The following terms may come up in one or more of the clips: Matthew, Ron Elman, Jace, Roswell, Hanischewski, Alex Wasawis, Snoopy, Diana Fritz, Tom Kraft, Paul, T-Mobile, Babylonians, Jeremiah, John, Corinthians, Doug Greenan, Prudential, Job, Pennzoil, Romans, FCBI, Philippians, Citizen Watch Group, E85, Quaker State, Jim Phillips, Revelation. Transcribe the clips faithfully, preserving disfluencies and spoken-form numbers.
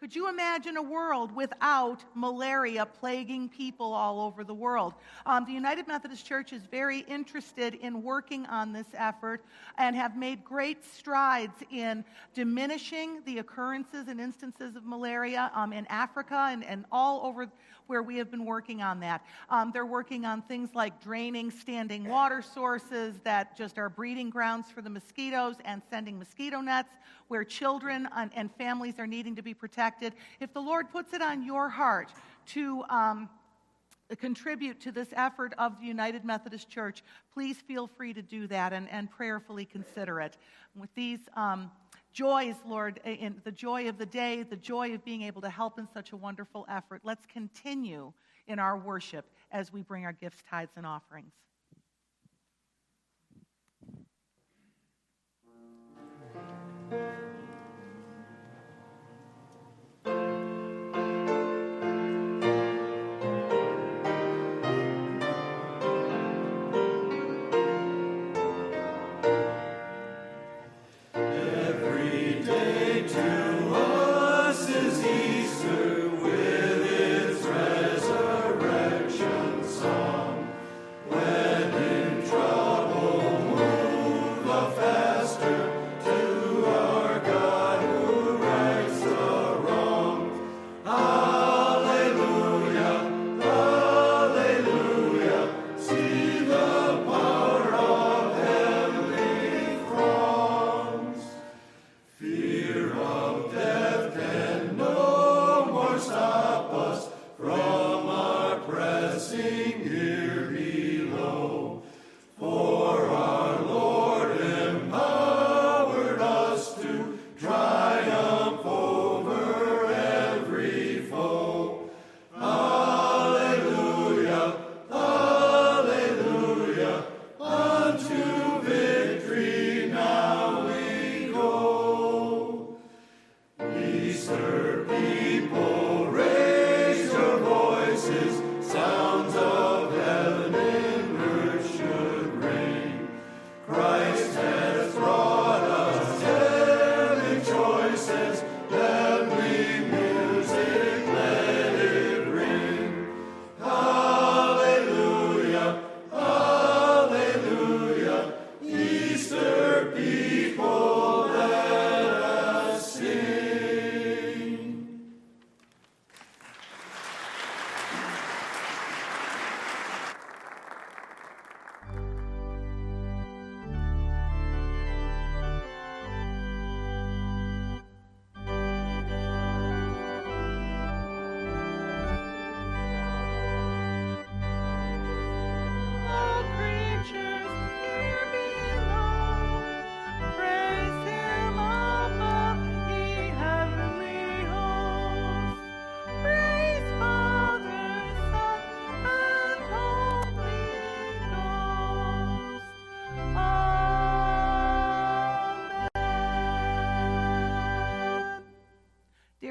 Could you imagine a world without malaria plaguing people all over the world? Um, the United Methodist Church is very interested in working on this effort and have made great strides in diminishing the occurrences and instances of malaria um, in Africa and, and all over where we have been working on that. Um, they're working on things like draining standing water sources that just are breeding grounds for the mosquitoes and sending mosquito nets where children and, and families are needing to be protected. If the Lord puts it on your heart to um, contribute to this effort of the United Methodist Church, please feel free to do that and, and prayerfully consider it. With these um, joys, Lord, in the joy of the day, the joy of being able to help in such a wonderful effort, let's continue in our worship as we bring our gifts, tithes, and offerings.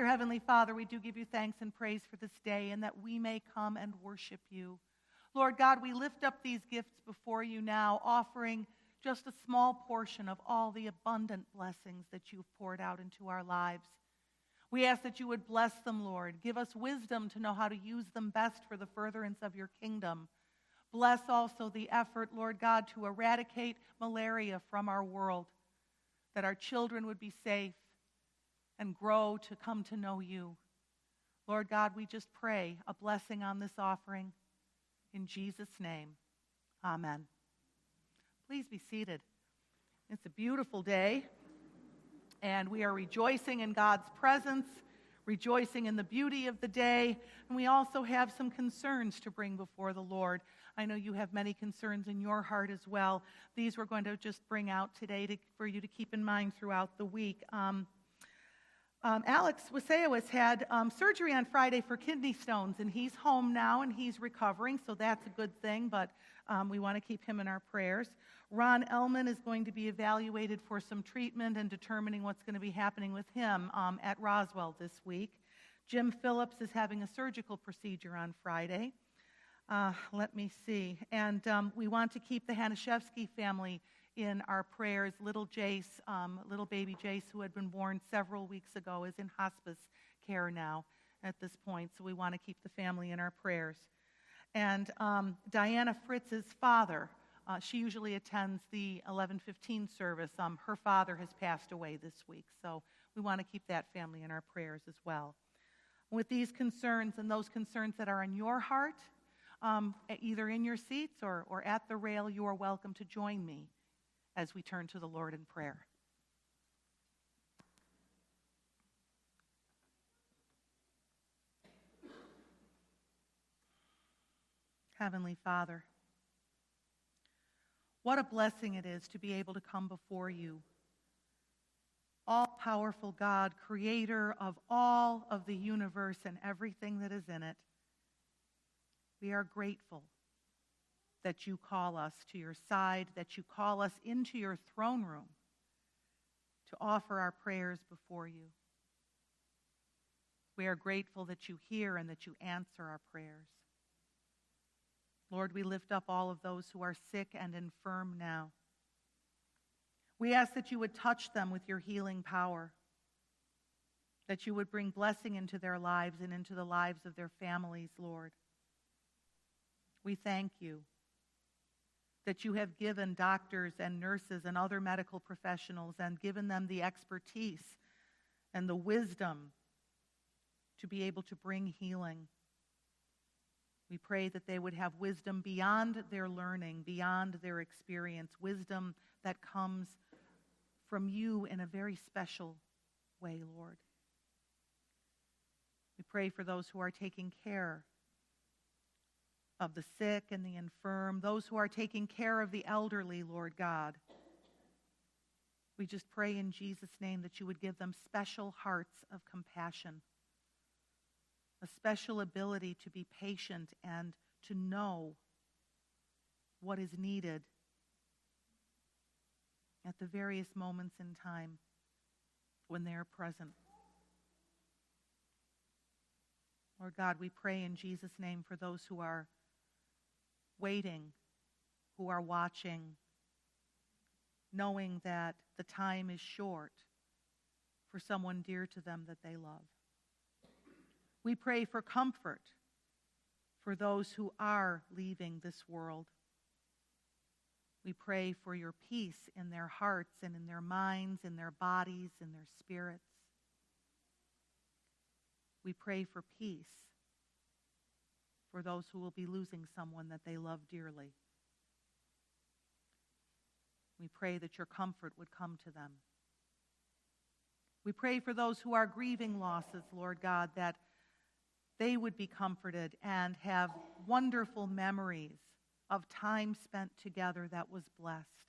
Heavenly Father, we do give you thanks and praise for this day and that we may come and worship you. Lord God, we lift up these gifts before you now, offering just a small portion of all the abundant blessings that you've poured out into our lives. We ask that you would bless them, Lord. Give us wisdom to know how to use them best for the furtherance of your kingdom. Bless also the effort, Lord God, to eradicate malaria from our world, that our children would be safe and grow to come to know you. Lord God, we just pray a blessing on this offering. In Jesus' name, amen. Please be seated. It's a beautiful day, and we are rejoicing in God's presence, rejoicing in the beauty of the day, and we also have some concerns to bring before the Lord. I know you have many concerns in your heart as well. These we're going to just bring out today to, for you to keep in mind throughout the week. Um, Um, Alex Wasawis had um, surgery on Friday for kidney stones, and he's home now, and he's recovering, so that's a good thing, but um, we want to keep him in our prayers. Ron Elman is going to be evaluated for some treatment and determining what's going to be happening with him um, at Roswell this week. Jim Phillips is having a surgical procedure on Friday. Uh, let me see. And um, we want to keep the Hanischewski family in our prayers. Little Jace, um, little baby Jace, who had been born several weeks ago, is in hospice care now at this point, so we want to keep the family in our prayers. And um, Diana Fritz's father, uh, she usually attends the eleven fifteen service. Um, her father has passed away this week, so we want to keep that family in our prayers as well. With these concerns and those concerns that are in your heart, um, either in your seats or, or at the rail, you are welcome to join me as we turn to the Lord in prayer. Heavenly Father, what a blessing it is to be able to come before you. All-powerful God, creator of all of the universe and everything that is in it, we are grateful that you call us to your side, that you call us into your throne room to offer our prayers before you. We are grateful that you hear and that you answer our prayers. Lord, we lift up all of those who are sick and infirm now. We ask that you would touch them with your healing power, that you would bring blessing into their lives and into the lives of their families, Lord. We thank you that you have given doctors and nurses and other medical professionals and given them the expertise and the wisdom to be able to bring healing. We pray that they would have wisdom beyond their learning, beyond their experience, wisdom that comes from you in a very special way, Lord. We pray for those who are taking care of the sick and the infirm, those who are taking care of the elderly, Lord God. We just pray in Jesus' name that you would give them special hearts of compassion, a special ability to be patient and to know what is needed at the various moments in time when they are present. Lord God, we pray in Jesus' name for those who are waiting, who are watching, knowing that the time is short for someone dear to them that they love. We pray for comfort for those who are leaving this world. We pray for your peace in their hearts and in their minds, in their bodies, in their spirits. We pray for peace for those who will be losing someone that they love dearly. We pray that your comfort would come to them. We pray for those who are grieving losses, Lord God, that they would be comforted and have wonderful memories of time spent together that was blessed.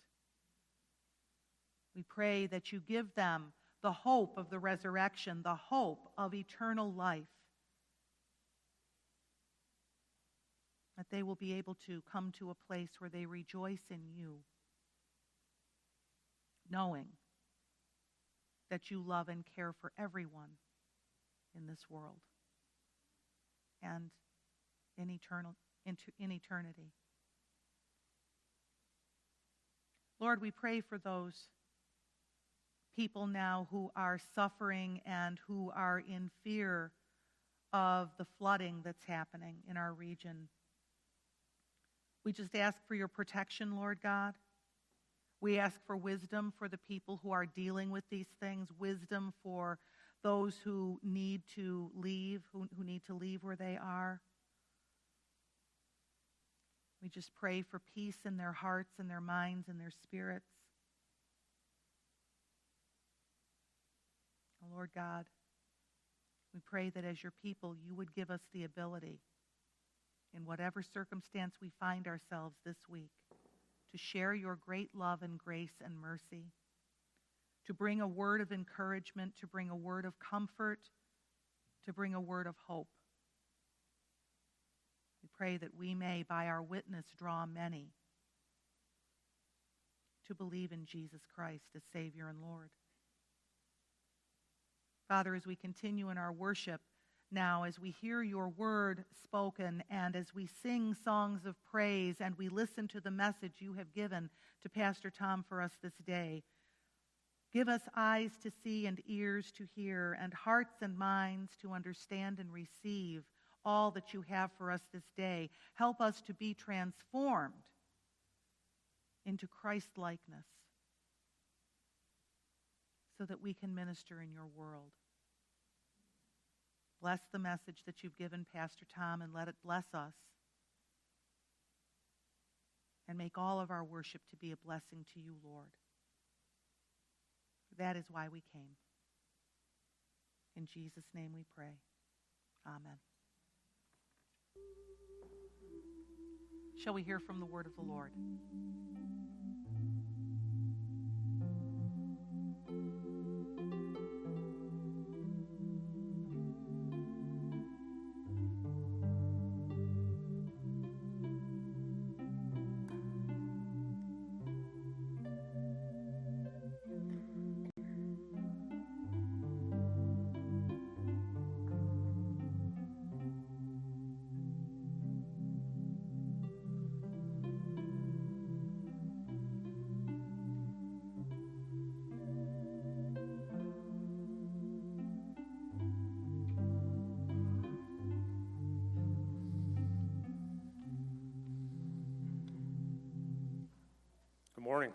We pray that you give them the hope of the resurrection, the hope of eternal life, that they will be able to come to a place where they rejoice in you, knowing that you love and care for everyone in this world and in eternal in eternity. Lord, we pray for those people now who are suffering and who are in fear of the flooding that's happening in our region. We just ask for your protection, Lord God. We ask for wisdom for the people who are dealing with these things, wisdom for those who need to leave, who, who need to leave where they are. We just pray for peace in their hearts and their minds and their spirits. Lord God, we pray that as your people, you would give us the ability, in whatever circumstance we find ourselves this week, to share your great love and grace and mercy, to bring a word of encouragement, to bring a word of comfort, to bring a word of hope. We pray that we may, by our witness, draw many to believe in Jesus Christ as Savior and Lord. Father, as we continue in our worship, now as we hear your word spoken and as we sing songs of praise and we listen to the message you have given to Pastor Tom for us this day. Give us eyes to see and ears to hear and hearts and minds to understand and receive all that you have for us this day. Help us to be transformed into Christ-likeness so that we can minister in your world. Bless the message that you've given Pastor Tom and let it bless us. And make all of our worship to be a blessing to you, Lord. That is why we came. In Jesus' name we pray. Amen. Shall we hear from the word of the Lord? Morning.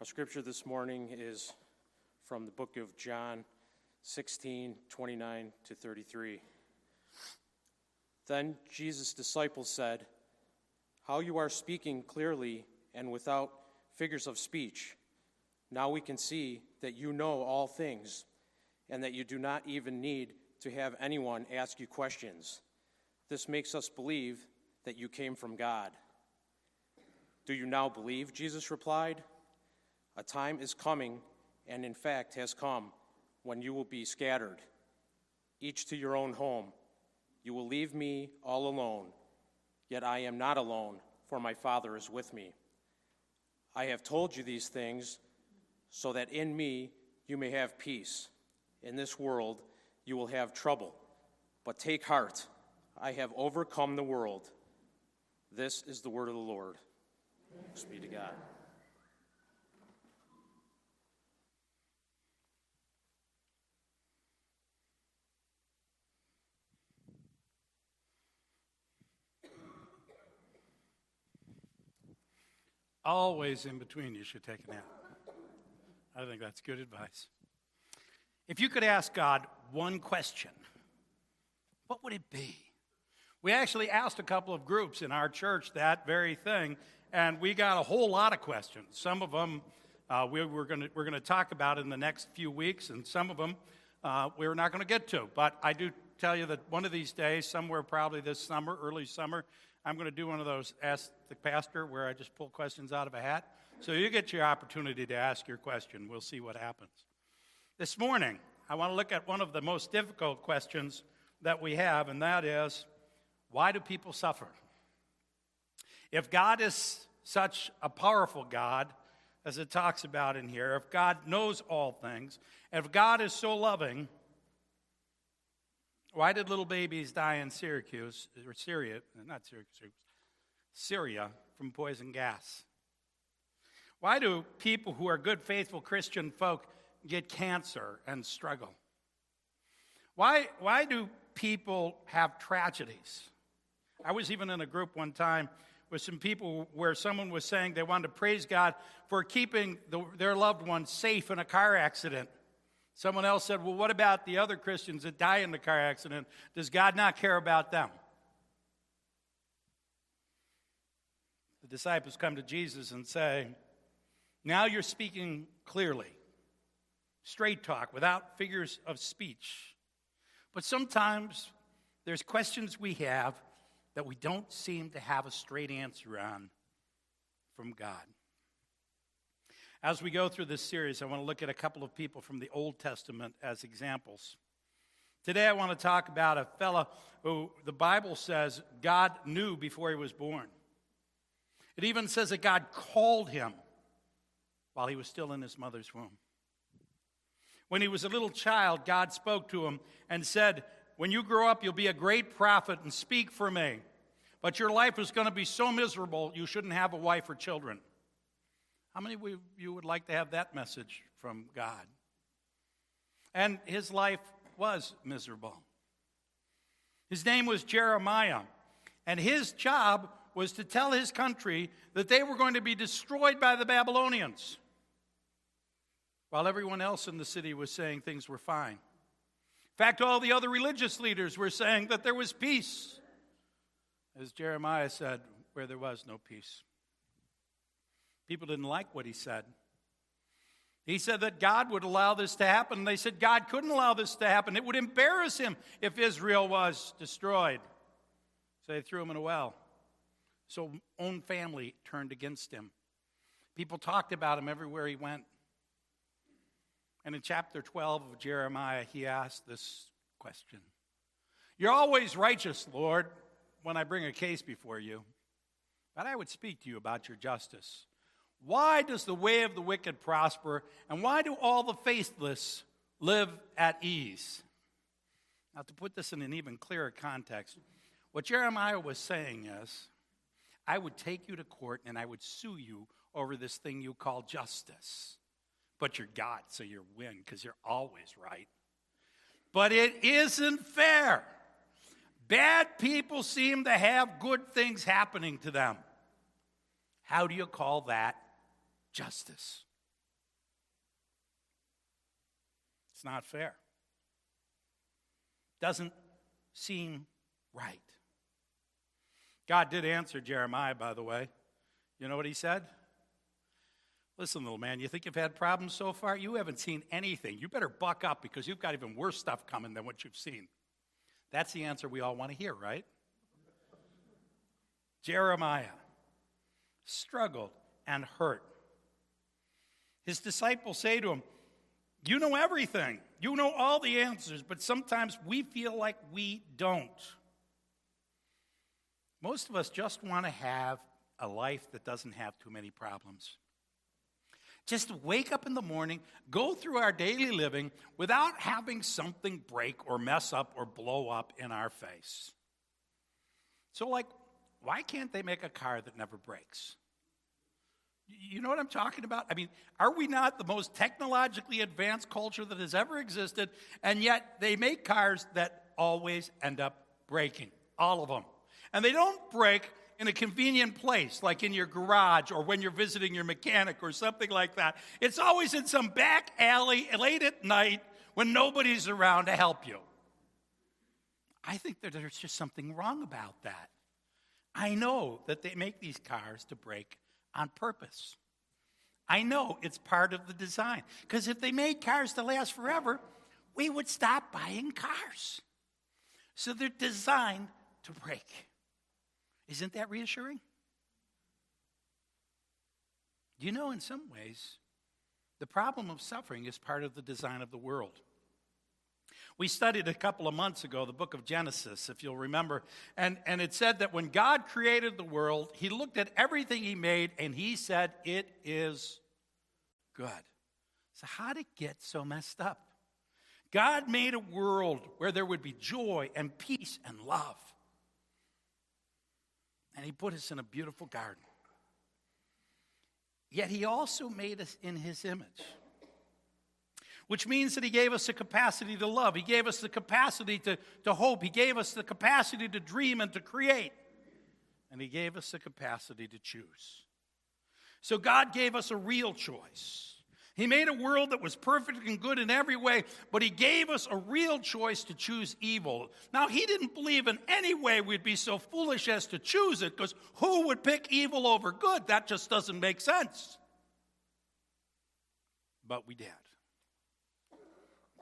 Our scripture this morning is from the book of John sixteen, twenty-nine to thirty-three. Then Jesus' disciples said, "How you are speaking clearly and without figures of speech. Now we can see that you know all things and that you do not even need to have anyone ask you questions. This makes us believe that you came from God." "Do you now believe?" Jesus replied. "A time is coming, and in fact has come, when you will be scattered, each to your own home. You will leave me all alone, yet I am not alone, for my Father is with me. I have told you these things, so that in me you may have peace. In this world you will have trouble, but take heart, I have overcome the world." This is the word of the Lord. Thanks be to God. Always in between, you should take a nap. I think that's good advice. If you could ask God one question, what would it be? We actually asked a couple of groups in our church that very thing. And we got a whole lot of questions. Some of them uh, we were going we're going to talk about in the next few weeks, and some of them uh, we're not going to get to. But I do tell you that one of these days, somewhere probably this summer, early summer, I'm going to do one of those Ask the Pastor where I just pull questions out of a hat. So you get your opportunity to ask your question. We'll see what happens. This morning, I want to look at one of the most difficult questions that we have, and that is, why do people suffer? If God is such a powerful God, as it talks about in here, if God knows all things, if God is so loving, why did little babies die in Syracuse, or Syria, not Syracuse, Syria, from poison gas? Why do people who are good, faithful Christian folk get cancer and struggle? Why, why do people have tragedies? I was even in a group one time with some people where someone was saying they wanted to praise God for keeping the, their loved one safe in a car accident. Someone else said, well, what about the other Christians that die in the car accident? Does God not care about them? The disciples come to Jesus and say, now you're speaking clearly, straight talk, without figures of speech. But sometimes there's questions we have that we don't seem to have a straight answer on from God. As we go through this series, I want to look at a couple of people from the Old Testament as examples. Today I want to talk about a fellow who the Bible says God knew before he was born. It even says that God called him while he was still in his mother's womb. When he was a little child, God spoke to him and said, when you grow up, you'll be a great prophet and speak for me. But your life is going to be so miserable, you shouldn't have a wife or children. How many of you would like to have that message from God? And his life was miserable. His name was Jeremiah, and his job was to tell his country that they were going to be destroyed by the Babylonians, while everyone else in the city was saying things were fine. In fact, all the other religious leaders were saying that there was peace. As Jeremiah said, where there was no peace. People didn't like what he said. He said that God would allow this to happen. They said God couldn't allow this to happen. It would embarrass him if Israel was destroyed. So they threw him in a well. So own family turned against him. People talked about him everywhere he went. And in chapter twelve of Jeremiah, he asked this question. You're always righteous, Lord, when I bring a case before you. But I would speak to you about your justice. Why does the way of the wicked prosper? And why do all the faithless live at ease? Now, to put this in an even clearer context, what Jeremiah was saying is, I would take you to court and I would sue you over this thing you call justice. But you're God, so you win, because you're always right. But it isn't fair. Bad people seem to have good things happening to them. How do you call that justice? It's not fair. Doesn't seem right. God did answer Jeremiah, by the way. You know what he said? Listen, little man, you think you've had problems so far? You haven't seen anything. You better buck up because you've got even worse stuff coming than what you've seen. That's the answer we all want to hear, right? Jeremiah struggled and hurt. His disciples say to him, you know everything. You know all the answers, but sometimes we feel like we don't. Most of us just want to have a life that doesn't have too many problems. Just wake up in the morning, go through our daily living without having something break or mess up or blow up in our face. So, like, why can't they make a car that never breaks? You know what I'm talking about? I mean, are we not the most technologically advanced culture that has ever existed, and yet they make cars that always end up breaking, all of them. And they don't break in a convenient place, like in your garage or when you're visiting your mechanic or something like that. It's always in some back alley late at night when nobody's around to help you. I think that there's just something wrong about that. I know that they make these cars to break on purpose. I know it's part of the design. Because if they made cars to last forever, we would stop buying cars. So they're designed to break. Isn't that reassuring? You know, in some ways, the problem of suffering is part of the design of the world. We studied a couple of months ago the book of Genesis, if you'll remember, and, and it said that when God created the world, he looked at everything he made, and he said, it is good. So how did it get so messed up? God made a world where there would be joy and peace and love. And he put us in a beautiful garden. Yet he also made us in his image, which means that he gave us the capacity to love. He gave us the capacity to, to hope. He gave us the capacity to dream and to create. And he gave us the capacity to choose. So God gave us a real choice. He made a world that was perfect and good in every way, but he gave us a real choice to choose evil. Now, he didn't believe in any way we'd be so foolish as to choose it, because who would pick evil over good? That just doesn't make sense. But we did.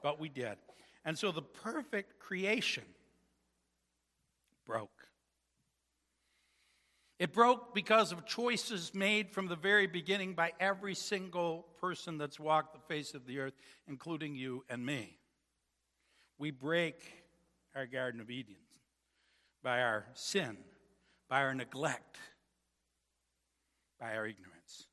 But we did. And so the perfect creation broke. It broke because of choices made from the very beginning by every single person that's walked the face of the earth, including you and me. We break our Garden of Eden by our sin, by our neglect, by our ignorance.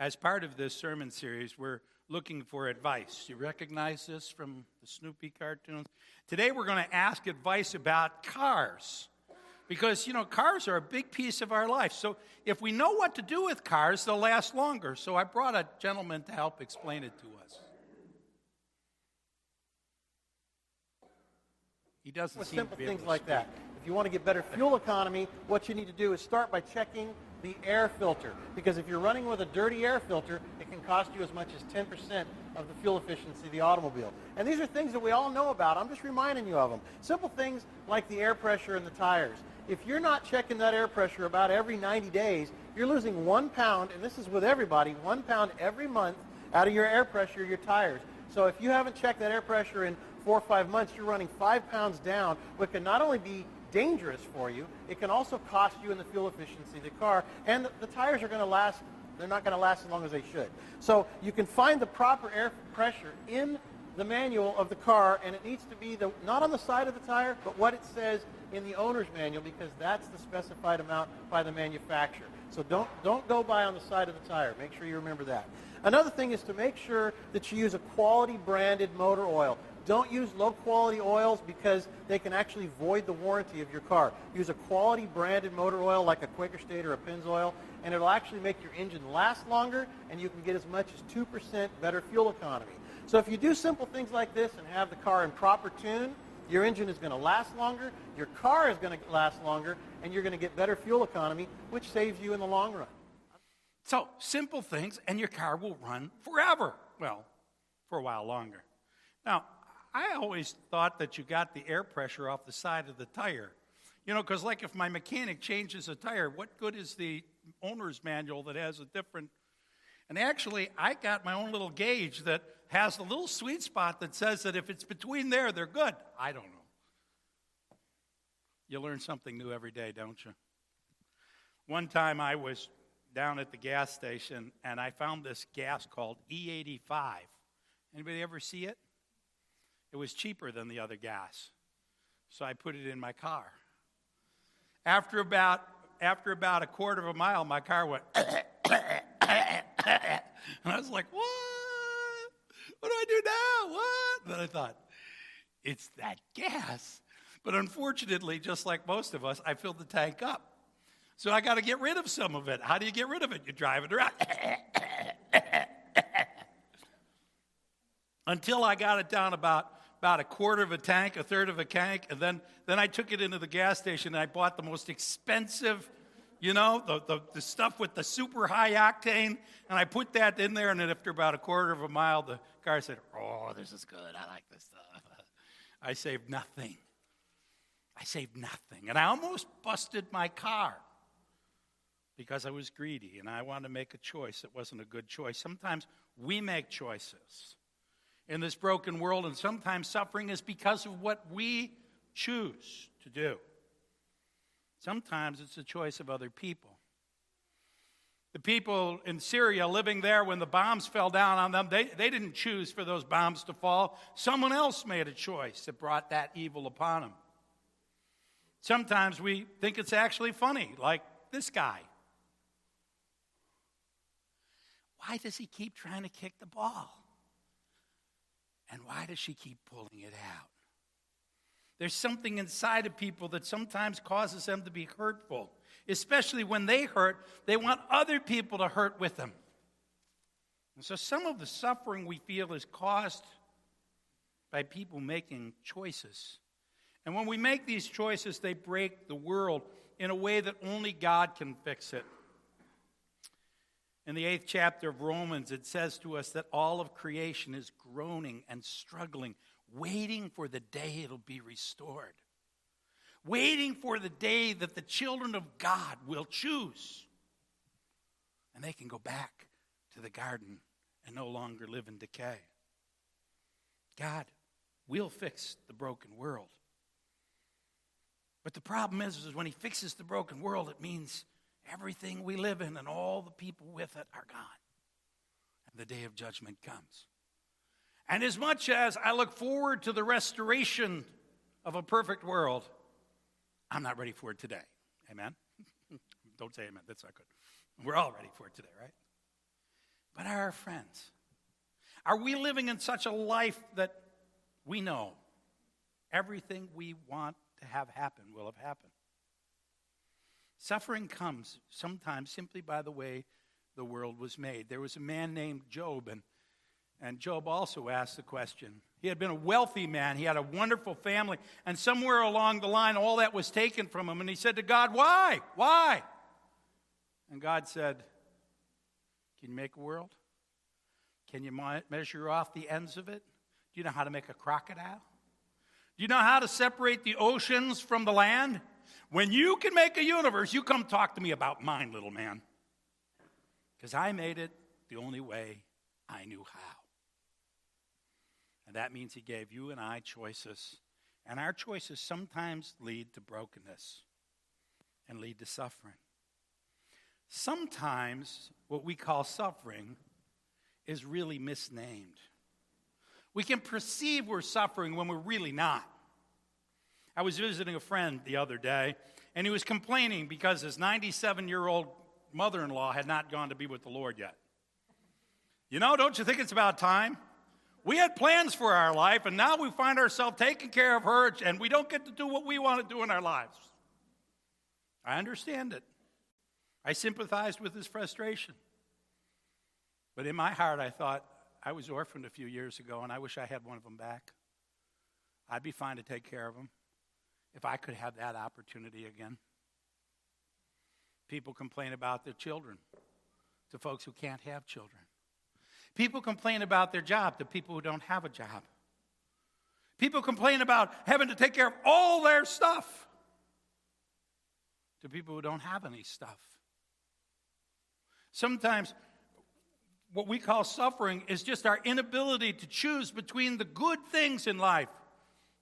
As part of this sermon series, we're looking for advice. You recognize this from the Snoopy cartoons? Today we're going to ask advice about cars because, you know, cars are a big piece of our life. So if we know what to do with cars, they'll last longer. So I brought a gentleman to help explain it to us. He doesn't well, seem simple to be things able to like speak. That. If you want to get better fuel economy, what you need to do is start by checking the air filter, because if you're running with a dirty air filter, it can cost you as much as ten percent of the fuel efficiency of the automobile. And these are things that we all know about. I'm just reminding you of them. Simple things like the air pressure in the tires. If you're not checking that air pressure about every ninety days, you're losing one pound, and this is with everybody, one pound every month out of your air pressure of your tires. So if you haven't checked that air pressure in four or five months, you're running five pounds down, which can not only be dangerous for you, it can also cost you in the fuel efficiency of the car, and the, the tires are going to last, they're not going to last as long as they should. So you can find the proper air pressure in the manual of the car, and it needs to be the not on the side of the tire, but what it says in the owner's manual, because that's the specified amount by the manufacturer. So don't, don't go by on the side of the tire. Make sure you remember that. Another thing is to make sure that you use a quality branded motor oil. Don't use low-quality oils because they can actually void the warranty of your car. Use a quality branded motor oil like a Quaker State or a Pennzoil, and it'll actually make your engine last longer, and you can get as much as two percent better fuel economy. So if you do simple things like this and have the car in proper tune, your engine is going to last longer, your car is going to last longer, and you're going to get better fuel economy, which saves you in the long run. So simple things, and your car will run forever. Well, for a while longer. Now, I always thought that you got the air pressure off the side of the tire. You know, because like if my mechanic changes a tire, what good is the owner's manual that has a different... And actually, I got my own little gauge that has the little sweet spot that says that if it's between there, they're good. I don't know. You learn something new every day, don't you? One time I was down at the gas station, and I found this gas called E eighty-five. Anybody ever see it? It was cheaper than the other gas, so I put it in my car. After about after about a quarter of a mile, my car went, and I was like, what? What do I do now? What? But I thought, it's that gas. But unfortunately, just like most of us, I filled the tank up. So I got to get rid of some of it. How do you get rid of it? You drive it around. Until I got it down about... about a quarter of a tank, a third of a tank, and then, then I took it into the gas station and I bought the most expensive, you know, the, the, the stuff with the super high octane, and I put that in there, and then after about a quarter of a mile, the car said, oh, this is good, I like this stuff. I saved nothing. I saved nothing. And I almost busted my car because I was greedy, and I wanted to make a choice that wasn't a good choice. Sometimes we make choices in this broken world, and sometimes suffering is because of what we choose to do. Sometimes it's the choice of other people. The people in Syria living there when the bombs fell down on them, they, they didn't choose for those bombs to fall. Someone else made a choice that brought that evil upon them. Sometimes we think it's actually funny, like this guy. Why does he keep trying to kick the ball? And why does she keep pulling it out? There's something inside of people that sometimes causes them to be hurtful. Especially when they hurt, they want other people to hurt with them. And so some of the suffering we feel is caused by people making choices. And when we make these choices, they break the world in a way that only God can fix it. In the eighth chapter of Romans, it says to us that all of creation is groaning and struggling, waiting for the day it'll be restored, waiting for the day that the children of God will choose, and they can go back to the garden and no longer live in decay. God will fix the broken world. But the problem is, is when he fixes the broken world, it means everything we live in and all the people with it are gone. And the day of judgment comes. And as much as I look forward to the restoration of a perfect world, I'm not ready for it today. Amen? Don't say amen. That's not good. We're all ready for it today, right? But our friends, Are we living in such a life that we know everything we want to have happen will have happened? Suffering comes sometimes simply by the way the world was made. There was a man named Job, and, and Job also asked the question. He had been a wealthy man. He had a wonderful family, and somewhere along the line, all that was taken from him, and he said to God, why? Why? And God said, can you make a world? Can you measure off the ends of it? Do you know how to make a crocodile? Do you know how to separate the oceans from the land? When you can make a universe, you come talk to me about mine, little man. Because I made it the only way I knew how. And that means he gave you and I choices. And our choices sometimes lead to brokenness and lead to suffering. Sometimes what we call suffering is really misnamed. We can perceive we're suffering when we're really not. I was visiting a friend the other day, and he was complaining because his ninety-seven-year-old mother-in-law had not gone to be with the Lord yet. You know, don't you think it's about time? We had plans for our life, and now we find ourselves taking care of her, and we don't get to do what we want to do in our lives. I understand it. I sympathized with his frustration. But in my heart, I thought, I was orphaned a few years ago, and I wish I had one of them back. I'd be fine to take care of them if I could have that opportunity again. People complain about their children to folks who can't have children. People complain about their job to people who don't have a job. People complain about having to take care of all their stuff to people who don't have any stuff. Sometimes what we call suffering is just our inability to choose between the good things in life.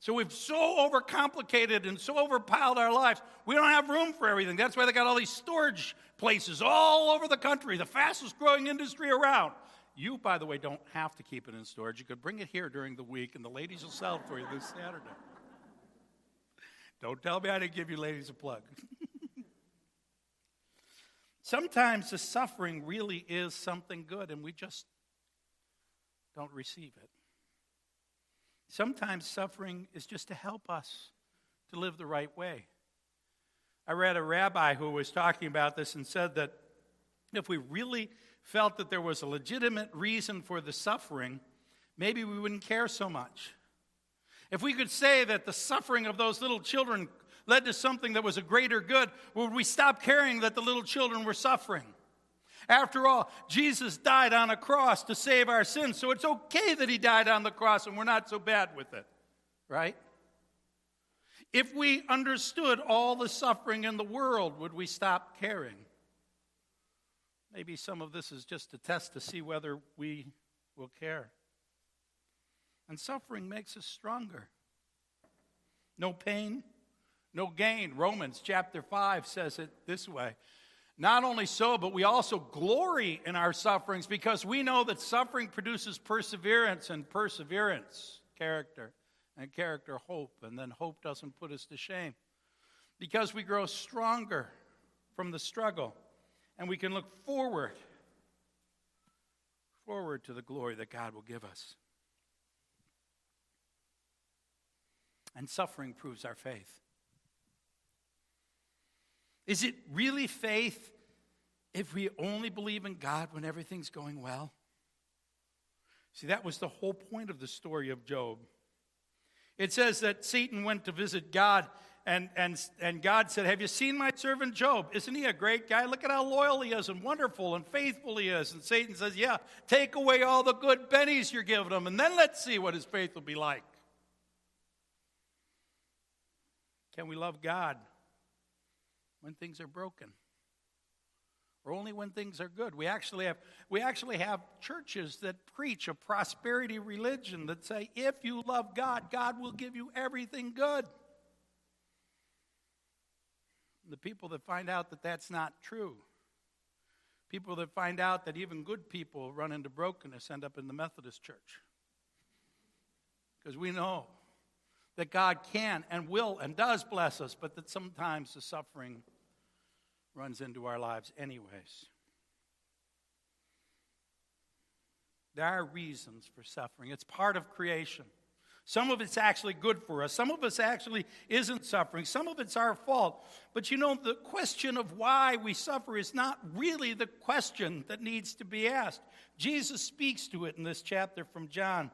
So we've so overcomplicated and so overpiled our lives, we don't have room for everything. That's why they got all these storage places all over the country, the fastest growing industry around. You, by the way, don't have to keep it in storage. You could bring it here during the week, and the ladies will sell it for you this Saturday. Don't tell me I didn't give you ladies a plug. Sometimes the suffering really is something good, and we just don't receive it. Sometimes suffering is just to help us to live the right way. I read a rabbi who was talking about this and said that if we really felt that there was a legitimate reason for the suffering, maybe we wouldn't care so much. If we could say that the suffering of those little children led to something that was a greater good, would we stop caring that the little children were suffering? After all, Jesus died on a cross to save our sins, so it's okay that he died on the cross and we're not so bad with it, right? If we understood all the suffering in the world, would we stop caring? Maybe some of this is just a test to see whether we will care. And suffering makes us stronger. No pain, no gain. Romans chapter five says it this way. Not only so, but we also glory in our sufferings because we know that suffering produces perseverance, and perseverance, character, and character, hope. And then hope doesn't put us to shame because we grow stronger from the struggle, and we can look forward, forward to the glory that God will give us. And suffering proves our faith. Is it really faith if we only believe in God when everything's going well? See, that was the whole point of the story of Job. It says that Satan went to visit God, and, and, and God said, have you seen my servant Job? Isn't he a great guy? Look at how loyal he is and wonderful and faithful he is. And Satan says, yeah, take away all the good pennies you're giving him, and then let's see what his faith will be like. Can we love God when things are broken, or only when things are good? We actually have we actually have churches that preach a prosperity religion that say, if you love God, God will give you everything good. And the people that find out that that's not true, people that find out that even good people run into brokenness end up in the Methodist church. Because we know that God can and will and does bless us, but that sometimes the suffering runs into our lives anyways. There are reasons for suffering. It's part of creation. Some of it's actually good for us. Some of us actually isn't suffering. Some of it's our fault. But you know, the question of why we suffer is not really the question that needs to be asked. Jesus speaks to it in this chapter from John.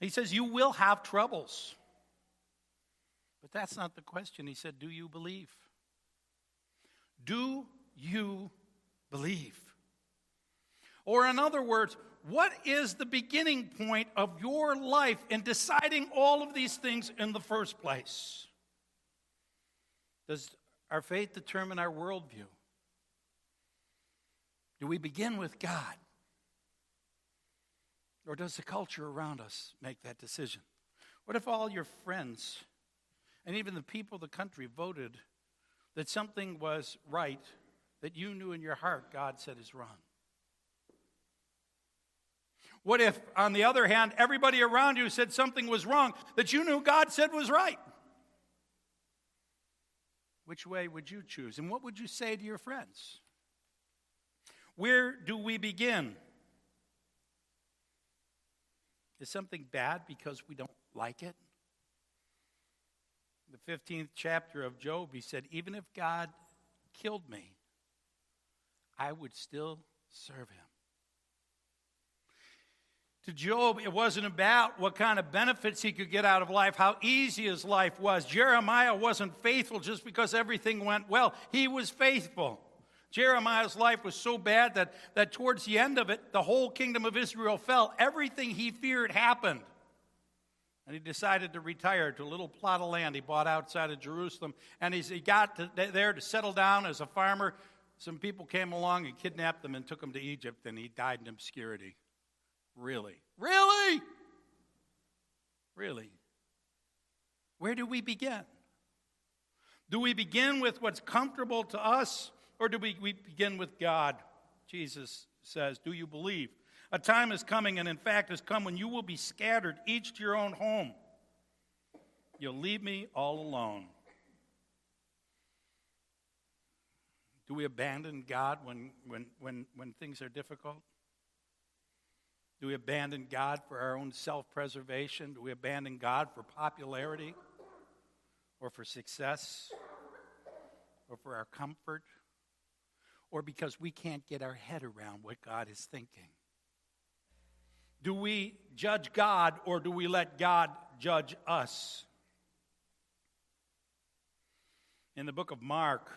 He says, you will have troubles. But that's not the question. He said, do you believe? Do you believe? Or in other words, what is the beginning point of your life in deciding all of these things in the first place? Does our faith determine our worldview? Do we begin with God? Or does the culture around us make that decision? What if all your friends and even the people of the country voted that something was right that you knew in your heart God said is wrong? What if, on the other hand, everybody around you said something was wrong that you knew God said was right? Which way would you choose? And what would you say to your friends? Where do we begin? Is something bad because we don't like it? The fifteenth chapter of Job, he said, even if God killed me, I would still serve him. To Job, it wasn't about what kind of benefits he could get out of life, how easy his life was. Jeremiah wasn't faithful just because everything went well. He was faithful. Jeremiah's life was so bad that, that towards the end of it, the whole kingdom of Israel fell. Everything he feared happened. And he decided to retire to a little plot of land he bought outside of Jerusalem. And as he got to, there to settle down as a farmer, some people came along and kidnapped him and took him to Egypt, and he died in obscurity. Really? Really? Really? Where do we begin? Do we begin with what's comfortable to us, or do we, we begin with God? Jesus says, do you believe? A time is coming, and in fact has come, when you will be scattered, each to your own home. You'll leave me all alone. Do we abandon God when, when, when, when things are difficult? Do we abandon God for our own self-preservation? Do we abandon God for popularity or for success or for our comfort or because we can't get our head around what God is thinking? Do we judge God or do we let God judge us? In the book of Mark,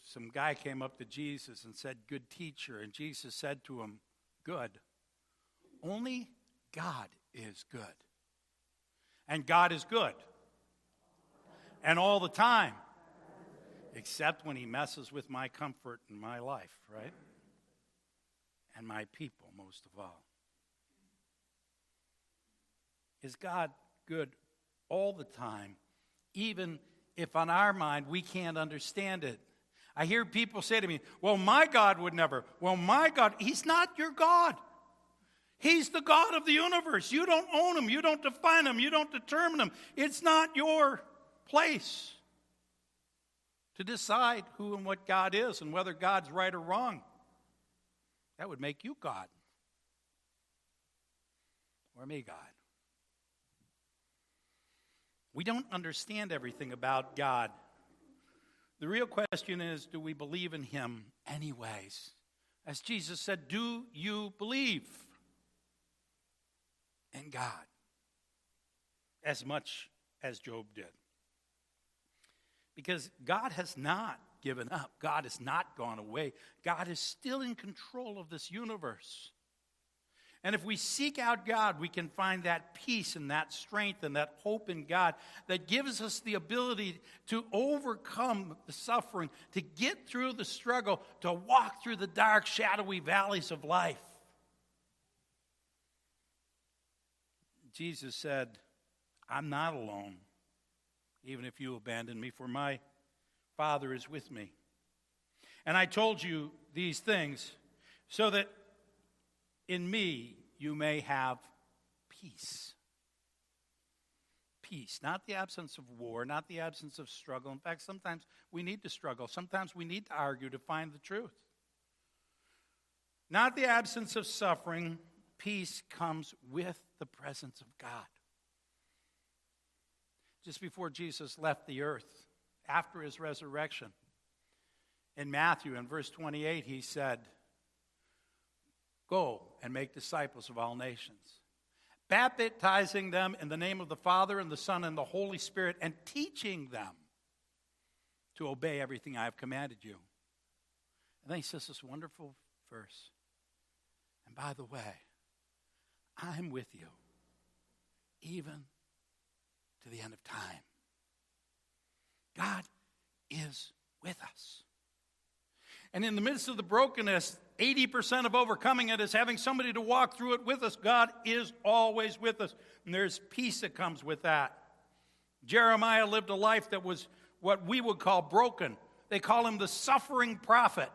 some guy came up to Jesus and said, good teacher, and Jesus said to him, good. Only God is good. And God is good. And all the time. Except when he messes with my comfort and my life, right? And my people, most of all. Is God good all the time, even if on our mind we can't understand it? I hear people say to me, well, my God would never. Well, my God, he's not your God. He's the God of the universe. You don't own him. You don't define him. You don't determine him. It's not your place to decide who and what God is and whether God's right or wrong. That would make you God. Or me God. We don't understand everything about God. The real question is, do we believe in him anyways? As Jesus said, do you believe in God as much as Job did? Because God has not given up. God has not gone away. God is still in control of this universe. And if we seek out God, we can find that peace and that strength and that hope in God that gives us the ability to overcome the suffering, to get through the struggle, to walk through the dark, shadowy valleys of life. Jesus said, I'm not alone, even if you abandon me, for my Father is with me. And I told you these things so that in me, you may have peace. Peace, not the absence of war, not the absence of struggle. In fact, sometimes we need to struggle. Sometimes we need to argue to find the truth. Not the absence of suffering. Peace comes with the presence of God. Just before Jesus left the earth, after his resurrection, in Matthew, in verse twenty-eight, he said, "Go and make disciples of all nations, baptizing them in the name of the Father and the Son and the Holy Spirit, and teaching them to obey everything I have commanded you." And then he says this wonderful verse, "And by the way, I'm with you, even to the end of time." God is with us. And in the midst of the brokenness, eighty percent of overcoming it is having somebody to walk through it with us. God is always with us, and there's peace that comes with that. Jeremiah lived a life that was what we would call broken. They call him the suffering prophet.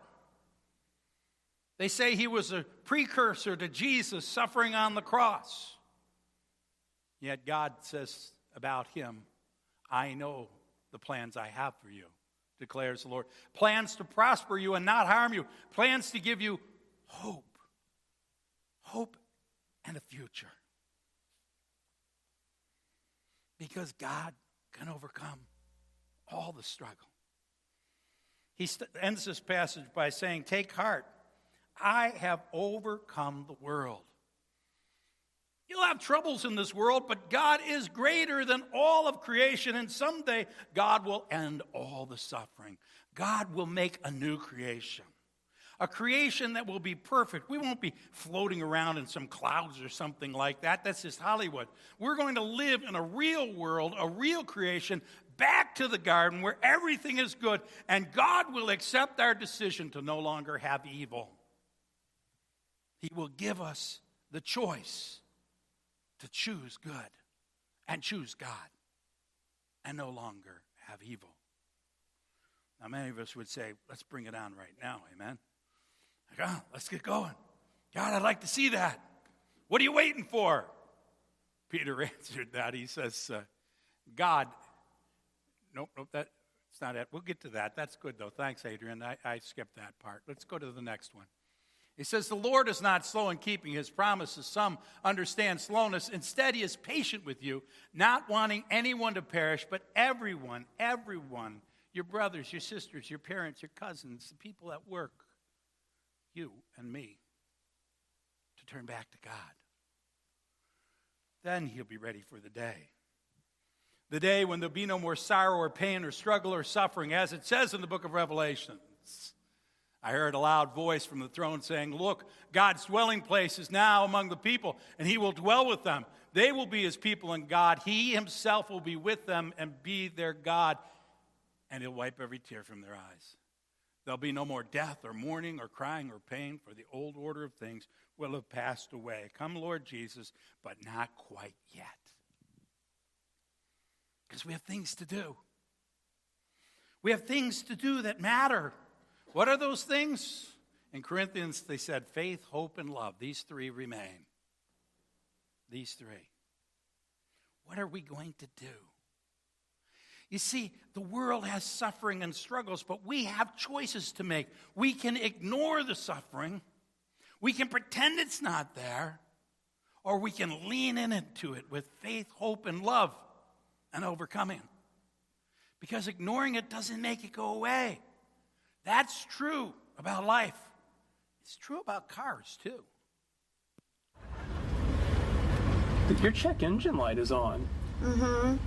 They say he was a precursor to Jesus suffering on the cross. Yet God says about him, "I know the plans I have for you, declares the Lord. Plans to prosper you and not harm you. Plans to give you hope. Hope and a future." Because God can overcome all the struggle. He st- ends this passage by saying, "Take heart, I have overcome the world." You'll have troubles in this world, but God is greater than all of creation, and someday God will end all the suffering. God will make a new creation, a creation that will be perfect. We won't be floating around in some clouds or something like that. That's just Hollywood. We're going to live in a real world, a real creation, back to the garden where everything is good, and God will accept our decision to no longer have evil. He will give us the choice to choose good and choose God and no longer have evil. Now, many of us would say, "Let's bring it on right now." Amen? Like, oh, let's get going. God, I'd like to see that. What are you waiting for? Peter answered that. He says, uh, God, nope, nope, that's not it. We'll get to that. That's good, though. Thanks, Adrian. I, I skipped that part. Let's go to the next one. He says, "The Lord is not slow in keeping his promises. Some understand slowness. Instead, he is patient with you, not wanting anyone to perish, but everyone, everyone, your brothers, your sisters, your parents, your cousins, the people at work, you and me, to turn back to God. Then he'll be ready for the day. The day when there'll be no more sorrow or pain or struggle or suffering, as it says in the book of Revelation. I heard a loud voice from the throne saying, 'Look, God's dwelling place is now among the people, and he will dwell with them. They will be his people and God. He himself will be with them and be their God, and he'll wipe every tear from their eyes. There'll be no more death or mourning or crying or pain, for the old order of things will have passed away. Come, Lord Jesus, but not quite yet.'" Because we have things to do. We have things to do that matter. What are those things? In Corinthians, they said faith, hope, and love. These three remain. These three. What are we going to do? You see, the world has suffering and struggles, but we have choices to make. We can ignore the suffering. We can pretend it's not there. Or we can lean into it with faith, hope, and love and overcoming. Because ignoring it doesn't make it go away. That's true about life. It's true about cars, too. Your check engine light is on. Mm-hmm.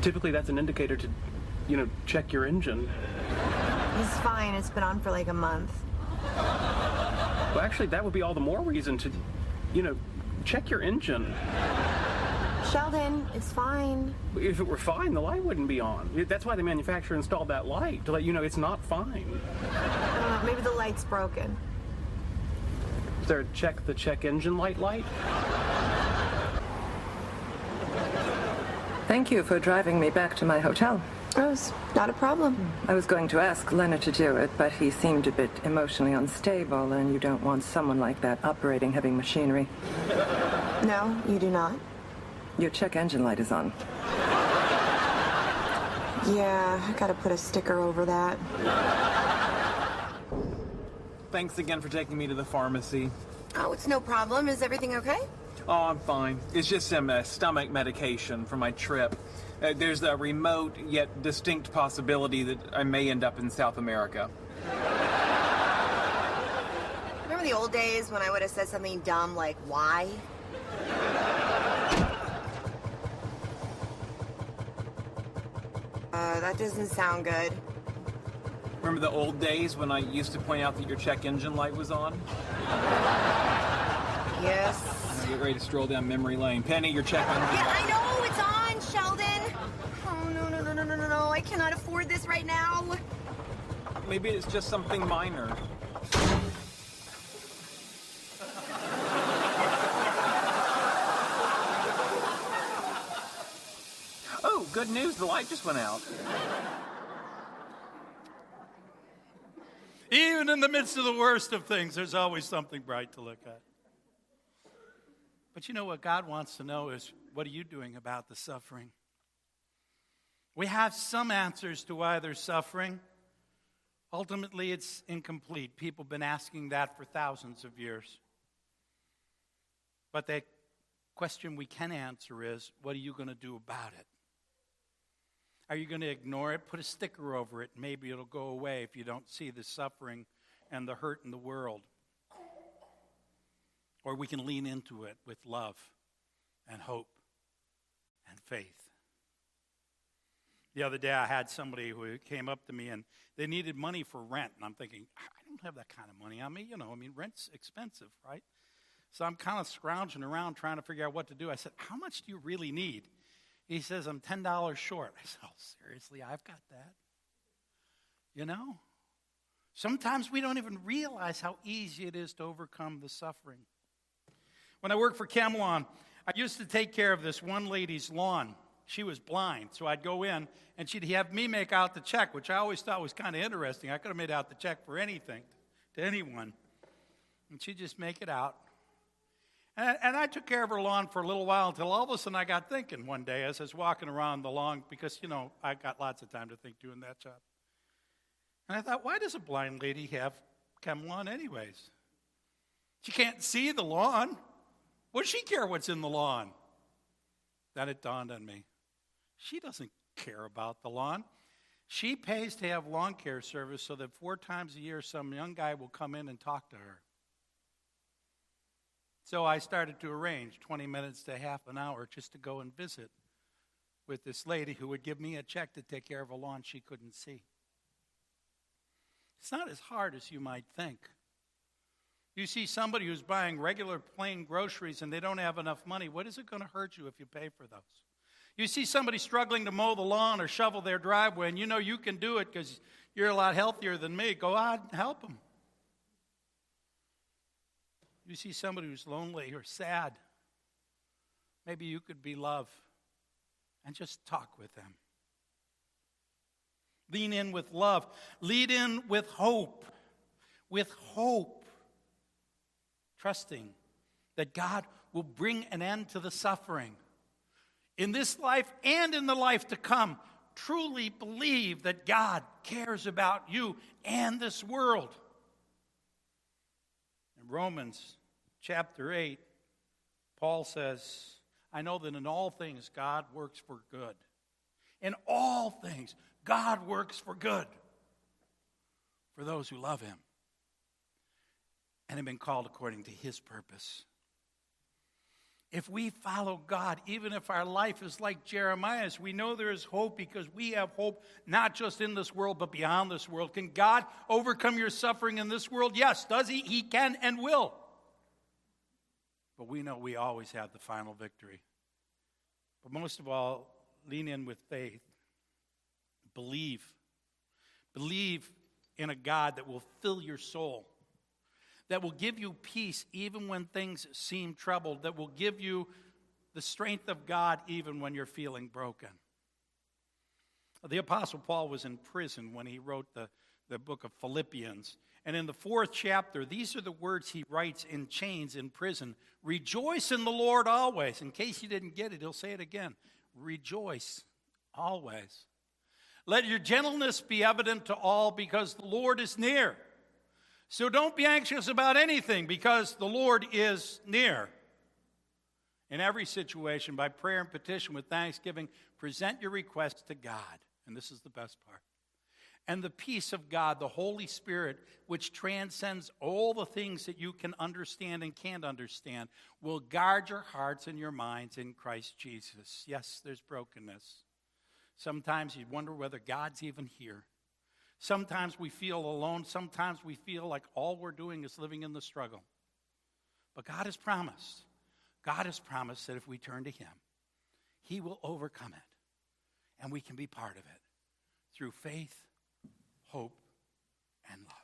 Typically, that's an indicator to, you know, check your engine. It's fine. It's been on for like a month. Well, actually, that would be all the more reason to, you know, check your engine. Sheldon, it's fine. If it were fine, the light wouldn't be on. That's why the manufacturer installed that light, to let you know it's not fine. I don't know, maybe the light's broken. Is there a check the check engine light light? Thank you for driving me back to my hotel. Oh, it's not a problem. I was going to ask Leonard to do it, but he seemed a bit emotionally unstable, and you don't want someone like that operating heavy machinery. No, you do not. Your check engine light is on. Yeah, I gotta put a sticker over that. thanks again for taking me to the pharmacy. Oh, it's no problem. Is everything okay? Oh, I'm fine. It's just some uh, stomach medication for my trip. Uh, there's a remote yet distinct possibility that I may end up in South America. Remember the old days when I would have said something dumb like, why? Uh, that doesn't sound good. Remember the old days when I used to point out that your check engine light was on? Yes. I'm gonna get ready to stroll down memory lane. Penny, your check engine light. Yeah, I know it's on, Sheldon. Oh, no, no, no, no, no, no, no. I cannot afford this right now. Maybe it's just something minor. Oh, good news. The light just went out. Even in the midst of the worst of things, there's always something bright to look at. But you know what God wants to know is, what are you doing about the suffering? We have some answers to why they're suffering. Ultimately, it's incomplete. People have been asking that for thousands of years. But the question we can answer is, what are you going to do about it? Are you going to ignore it? Put a sticker over it. Maybe it'll go away if you don't see the suffering and the hurt in the world. Or we can lean into it with love and hope and faith. The other day I had somebody who came up to me and they needed money for rent. And I'm thinking, I don't have that kind of money on me. You know, I mean, rent's expensive, right? So I'm kind of scrounging around trying to figure out what to do. I said, how much do you really need? He says, I'm ten dollars short. I said, oh, seriously, I've got that. You know, sometimes we don't even realize how easy it is to overcome the suffering. When I worked for Camelon, I used to take care of this one lady's lawn. She was blind, so I'd go in, and she'd have me make out the check, which I always thought was kind of interesting. I could have made out the check for anything, to anyone. And she'd just make it out. And I took care of her lawn for a little while until all of a sudden I got thinking one day as I was walking around the lawn because, you know, I got lots of time to think doing that job. And I thought, why does a blind lady have Camelon anyways? She can't see the lawn. What does she care what's in the lawn? Then it dawned on me. She doesn't care about the lawn. She pays to have lawn care service so that four times a year some young guy will come in and talk to her. So I started to arrange twenty minutes to half an hour just to go and visit with this lady who would give me a check to take care of a lawn she couldn't see. It's not as hard as you might think. You see somebody who's buying regular plain groceries and they don't have enough money. What is it going to hurt you if you pay for those? You see somebody struggling to mow the lawn or shovel their driveway and you know you can do it because you're a lot healthier than me. Go out and help them. You see somebody who's lonely or sad, maybe you could be love and just talk with them. Lean in with love. Lead in with hope. With hope. Trusting that God will bring an end to the suffering in this life and in the life to come. Truly believe that God cares about you and this world. Romans chapter eight, Paul says, I know that in all things God works for good. In all things, God works for good for those who love him and have been called according to his purpose. If we follow God, even if our life is like Jeremiah's, we know there is hope because we have hope not just in this world, but beyond this world. Can God overcome your suffering in this world? Yes. Does he? He can and will. But we know we always have the final victory. But most of all, lean in with faith. Believe. Believe in a God that will fill your soul, that will give you peace even when things seem troubled, that will give you the strength of God even when you're feeling broken. The Apostle Paul was in prison when he wrote the, the book of Philippians. And in the fourth chapter, these are the words he writes in chains in prison. Rejoice in the Lord always. In case you didn't get it, he'll say it again. Rejoice always. Let your gentleness be evident to all because the Lord is near. So don't be anxious about anything, because the Lord is near. In every situation, by prayer and petition with thanksgiving, present your requests to God. And this is the best part. And the peace of God, the Holy Spirit, which transcends all the things that you can understand and can't understand, will guard your hearts and your minds in Christ Jesus. Yes, there's brokenness. Sometimes you wonder whether God's even here. Sometimes we feel alone. Sometimes we feel like all we're doing is living in the struggle. But God has promised. God has promised that if we turn to Him, He will overcome it. And we can be part of it through faith, hope, and love.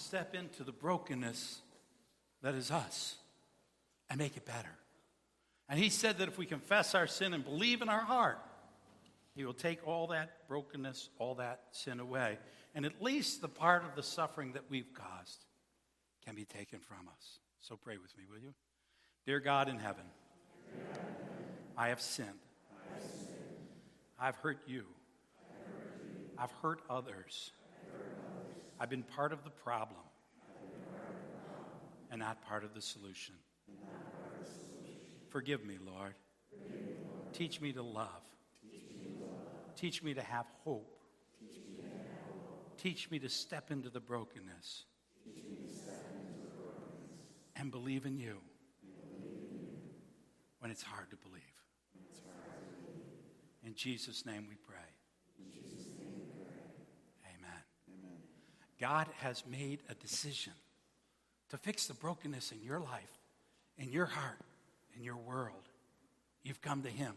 Step into the brokenness that is us and make it better. And He said that if we confess our sin and believe in our heart, He will take all that brokenness, all that sin away. And at least the part of the suffering that we've caused can be taken from us. So pray with me, will you? Dear God in heaven, I have sinned. I have sinned. I've hurt you. I have hurt you. I've hurt others. I've hurt others. I've been part of the problem, part of the problem. And, not part of the solution. and not part of the solution. Forgive me, Lord. Forgive me, Lord. Teach me to love. Teach me to, love. Teach me to have hope. Teach me to, have hope. Teach me to step into the brokenness. Teach me to step into the brokenness. And believe in you. When it's hard to believe. It's hard to believe. In Jesus' name we pray. In Jesus' name we pray. Amen. Amen. God has made a decision to fix the brokenness in your life, in your heart, in your world. You've come to him,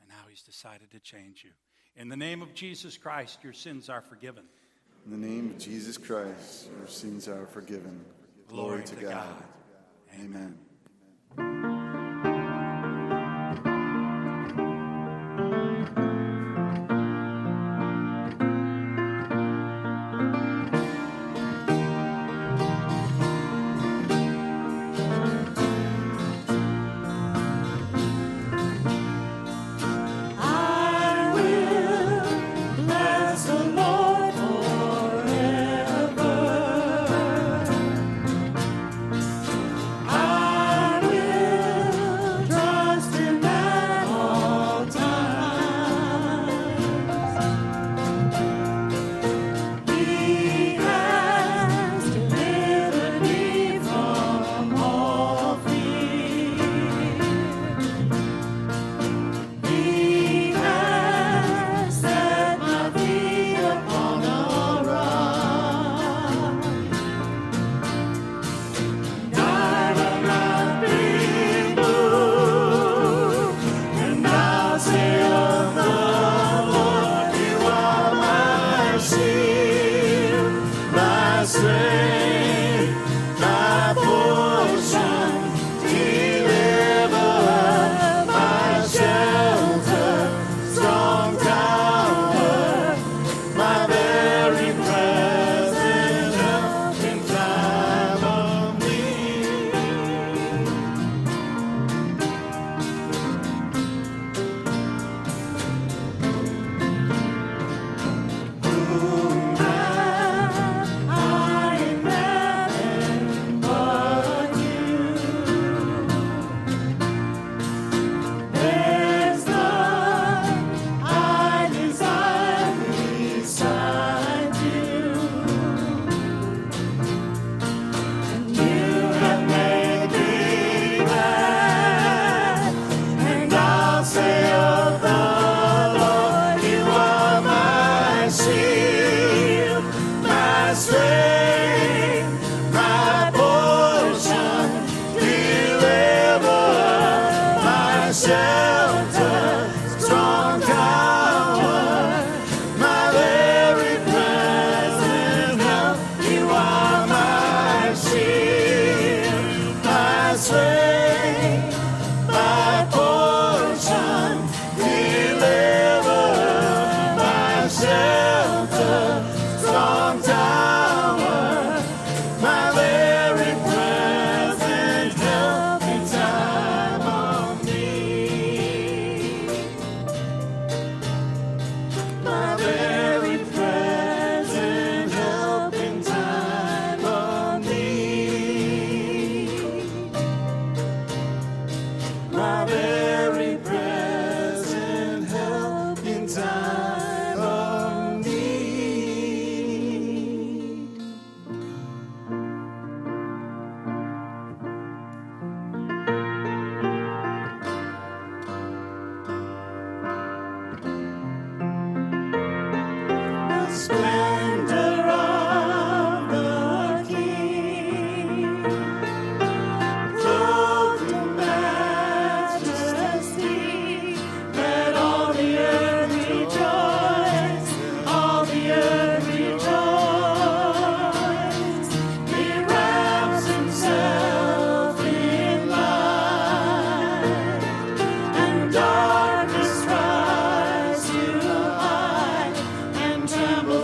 and now he's decided to change you. In the name of Jesus Christ, your sins are forgiven. In the name of Jesus Christ, your sins are forgiven. Glory, Glory to, to God. God. Amen. Amen.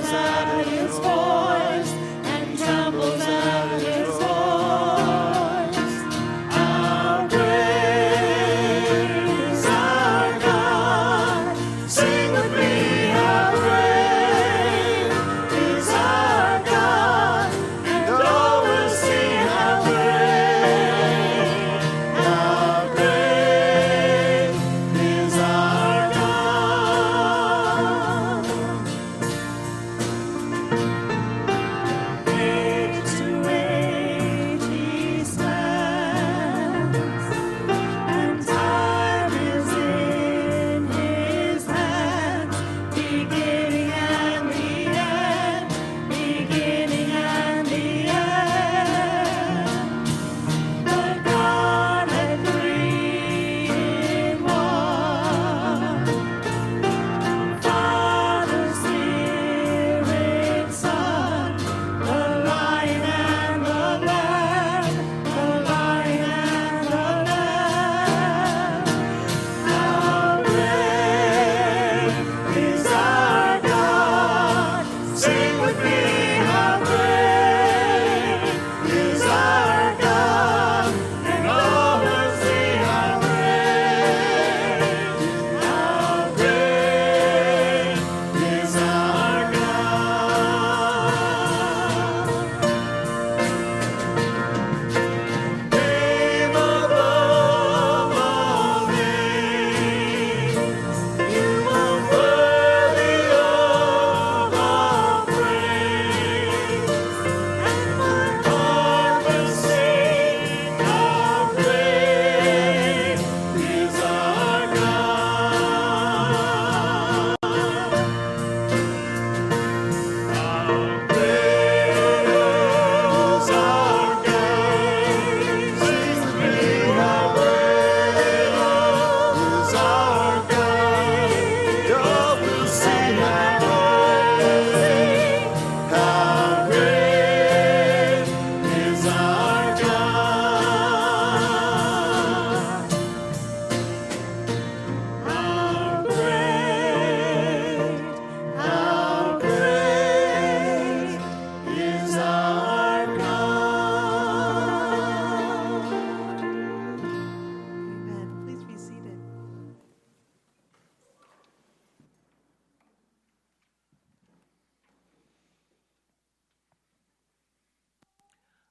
Out of you.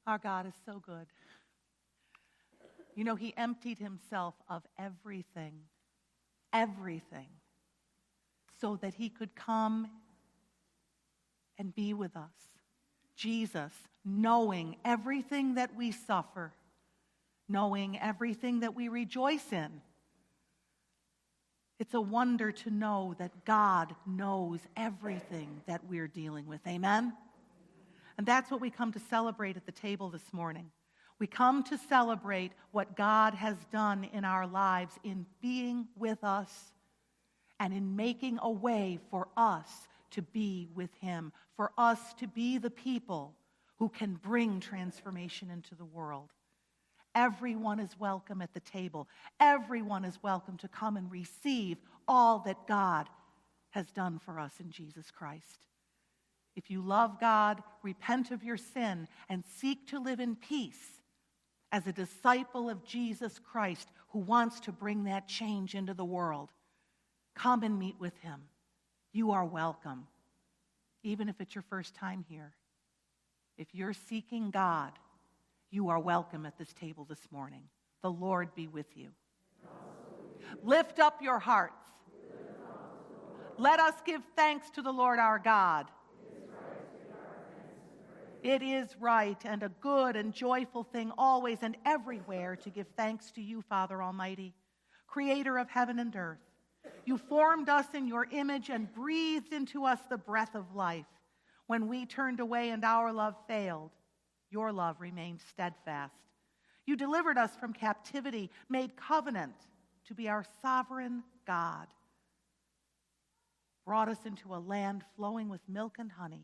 Our God is so good. You know, he emptied himself of everything, everything, so that he could come and be with us. Jesus, knowing everything that we suffer, knowing everything that we rejoice in. It's a wonder to know that God knows everything that we're dealing with. Amen? And that's what we come to celebrate at the table this morning. We come to celebrate what God has done in our lives in being with us and in making a way for us to be with him, for us to be the people who can bring transformation into the world. Everyone is welcome at the table. Everyone is welcome to come and receive all that God has done for us in Jesus Christ. If you love God, repent of your sin, and seek to live in peace as a disciple of Jesus Christ who wants to bring that change into the world, come and meet with him. You are welcome, even if it's your first time here. If you're seeking God, you are welcome at this table this morning. The Lord be with you. Lift up your hearts. Let us give thanks to the Lord our God. It is right and a good and joyful thing always and everywhere to give thanks to you, Father Almighty, creator of heaven and earth. You formed us in your image and breathed into us the breath of life. When we turned away and our love failed, your love remained steadfast. You delivered us from captivity, made covenant to be our sovereign God, brought us into a land flowing with milk and honey,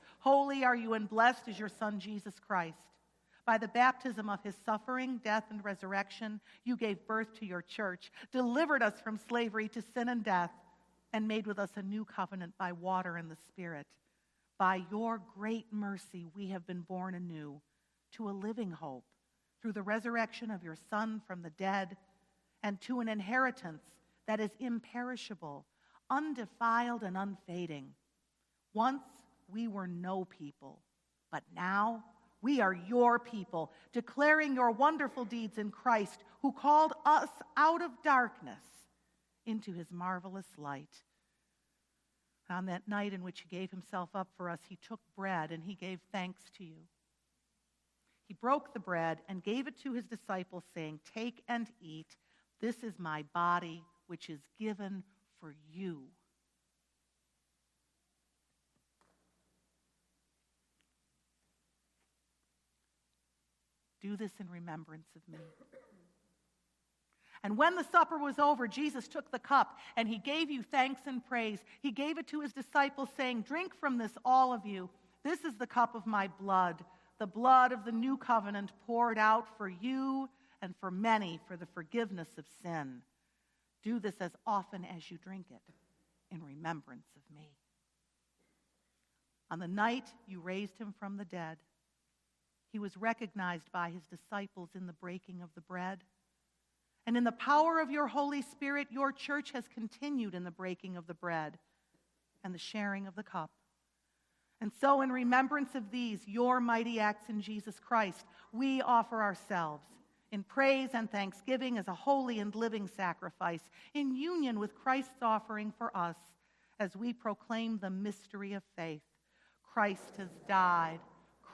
Holy are you and blessed is your Son, Jesus Christ. By the baptism of his suffering, death, and resurrection, you gave birth to your church, delivered us from slavery to sin and death, and made with us a new covenant by water and the Spirit. By your great mercy, we have been born anew to a living hope through the resurrection of your Son from the dead and to an inheritance that is imperishable, undefiled, and unfading. Once we were no people, but now we are your people, declaring your wonderful deeds in Christ, who called us out of darkness into his marvelous light. On that night in which he gave himself up for us, he took bread and he gave thanks to you. He broke the bread and gave it to his disciples, saying, "Take and eat. This is my body, which is given for you." Do this in remembrance of me. And when the supper was over, Jesus took the cup and he gave you thanks and praise. He gave it to his disciples, saying, "Drink from this, all of you. This is the cup of my blood, the blood of the new covenant poured out for you and for many for the forgiveness of sin. Do this as often as you drink it in remembrance of me." On the night you raised him from the dead, he was recognized by his disciples in the breaking of the bread. And in the power of your Holy Spirit, your church has continued in the breaking of the bread and the sharing of the cup. And so in remembrance of these, your mighty acts in Jesus Christ, we offer ourselves in praise and thanksgiving as a holy and living sacrifice in union with Christ's offering for us as we proclaim the mystery of faith. Christ has died.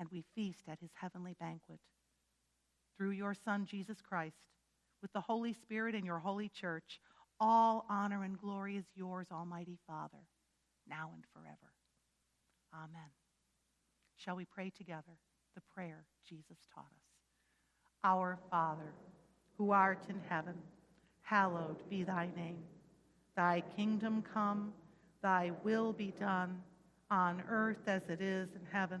and we feast at his heavenly banquet. through your Son, Jesus Christ, with the Holy Spirit and your holy church, all honor and glory is yours, Almighty Father, now and forever. Amen. Shall we pray together the prayer Jesus taught us? Our Father, who art in heaven, hallowed be thy name. Thy kingdom come, thy will be done, on earth as it is in heaven.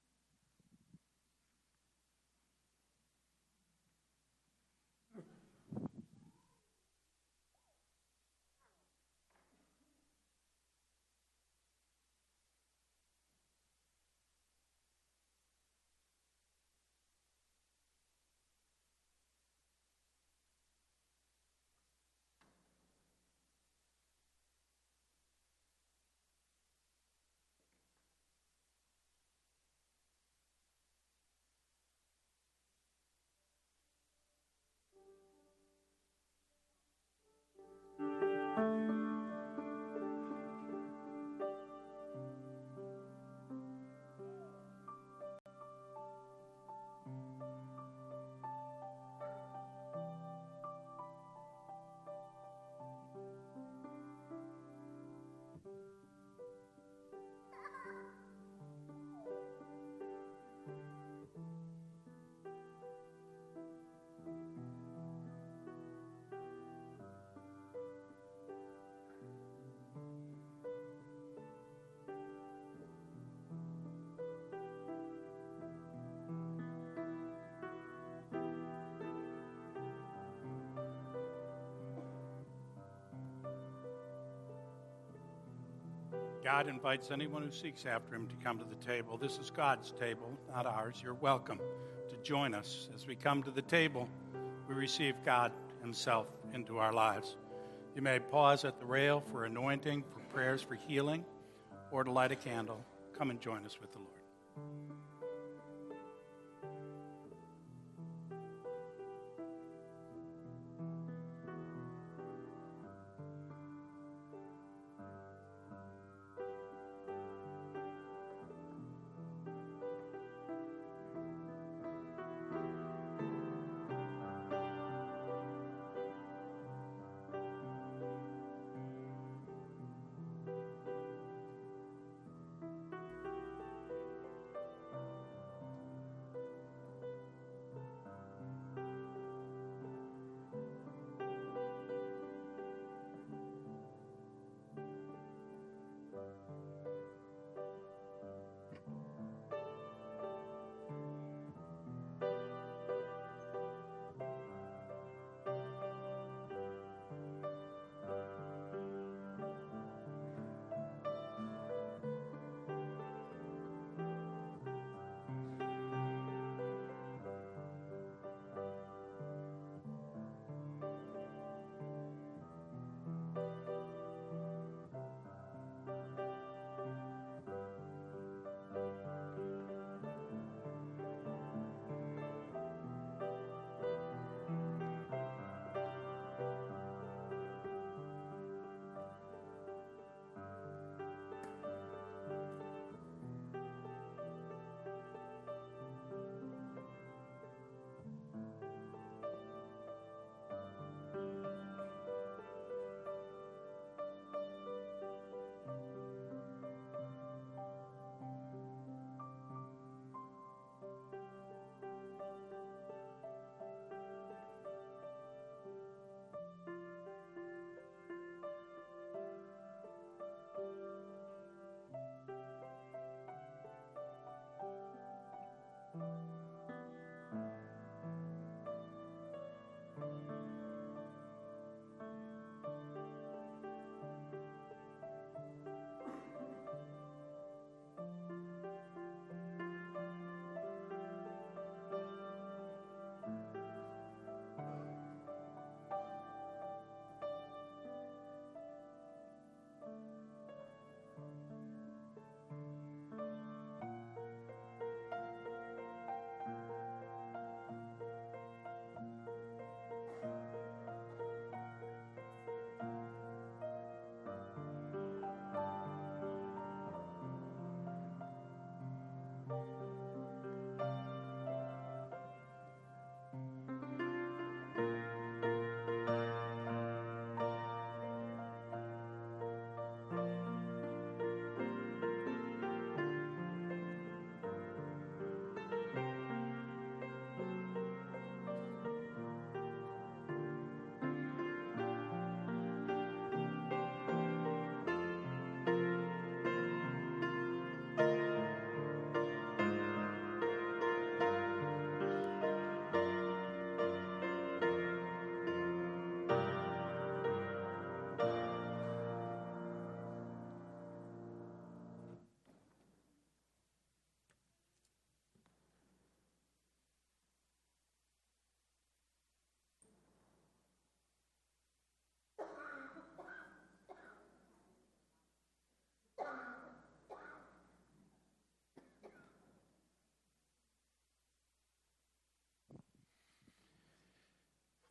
God invites anyone who seeks after him to come to the table. This is God's table, not ours. You're welcome to join us. As we come to the table, we receive God himself into our lives. You may pause at the rail for anointing, for prayers for healing, or to light a candle. Come and join us with the Lord.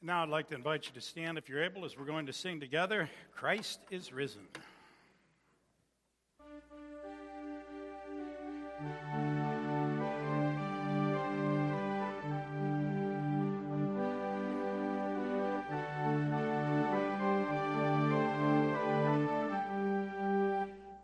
Now I'd like to invite you to stand, if you're able, as we're going to sing together, Christ is Risen.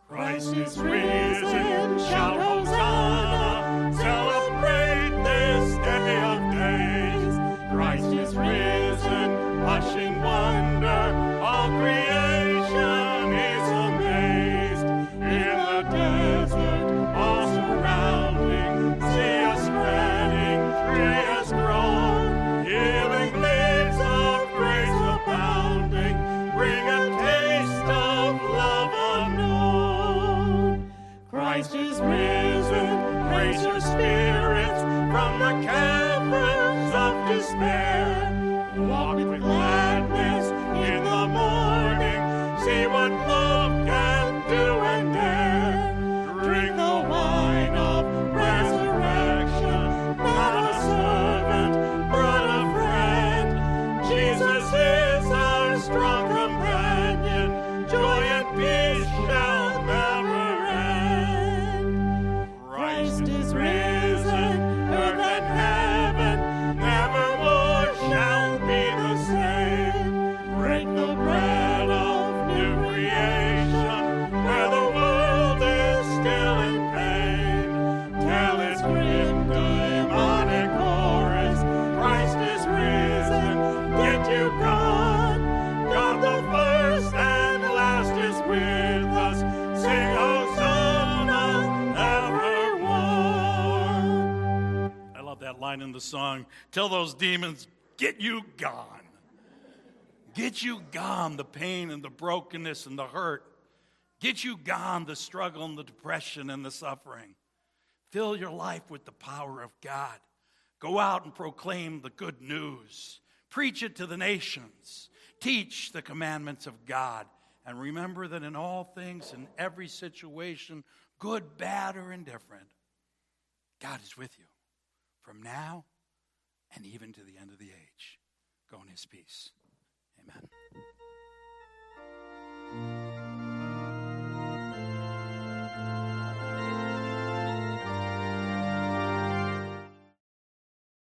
Christ is risen, shout Hosanna, celebrate this day of days. Christ is risen, hush in wonder, all creation is amazed. In the desert, all surrounding, see us spreading, see us grow, healing gleams of grace abounding, bring a taste of love unknown. Christ is risen, raise your spirits from the caverns of despair. Walk with gladness in the morning, see what love can do and dare. Drink the wine of resurrection, not a servant, but a friend. Jesus is our strong companion, joy and peace shall never end. Line in the song, tell those demons, get you gone. Get you gone, the pain and the brokenness and the hurt. Get you gone, the struggle and the depression and the suffering. Fill your life with the power of God. Go out and proclaim the good news. Preach it to the nations. Teach the commandments of God. And remember that in all things, in every situation, good, bad, or indifferent, God is with you. From now and even to the end of the age. Go in his peace. Amen.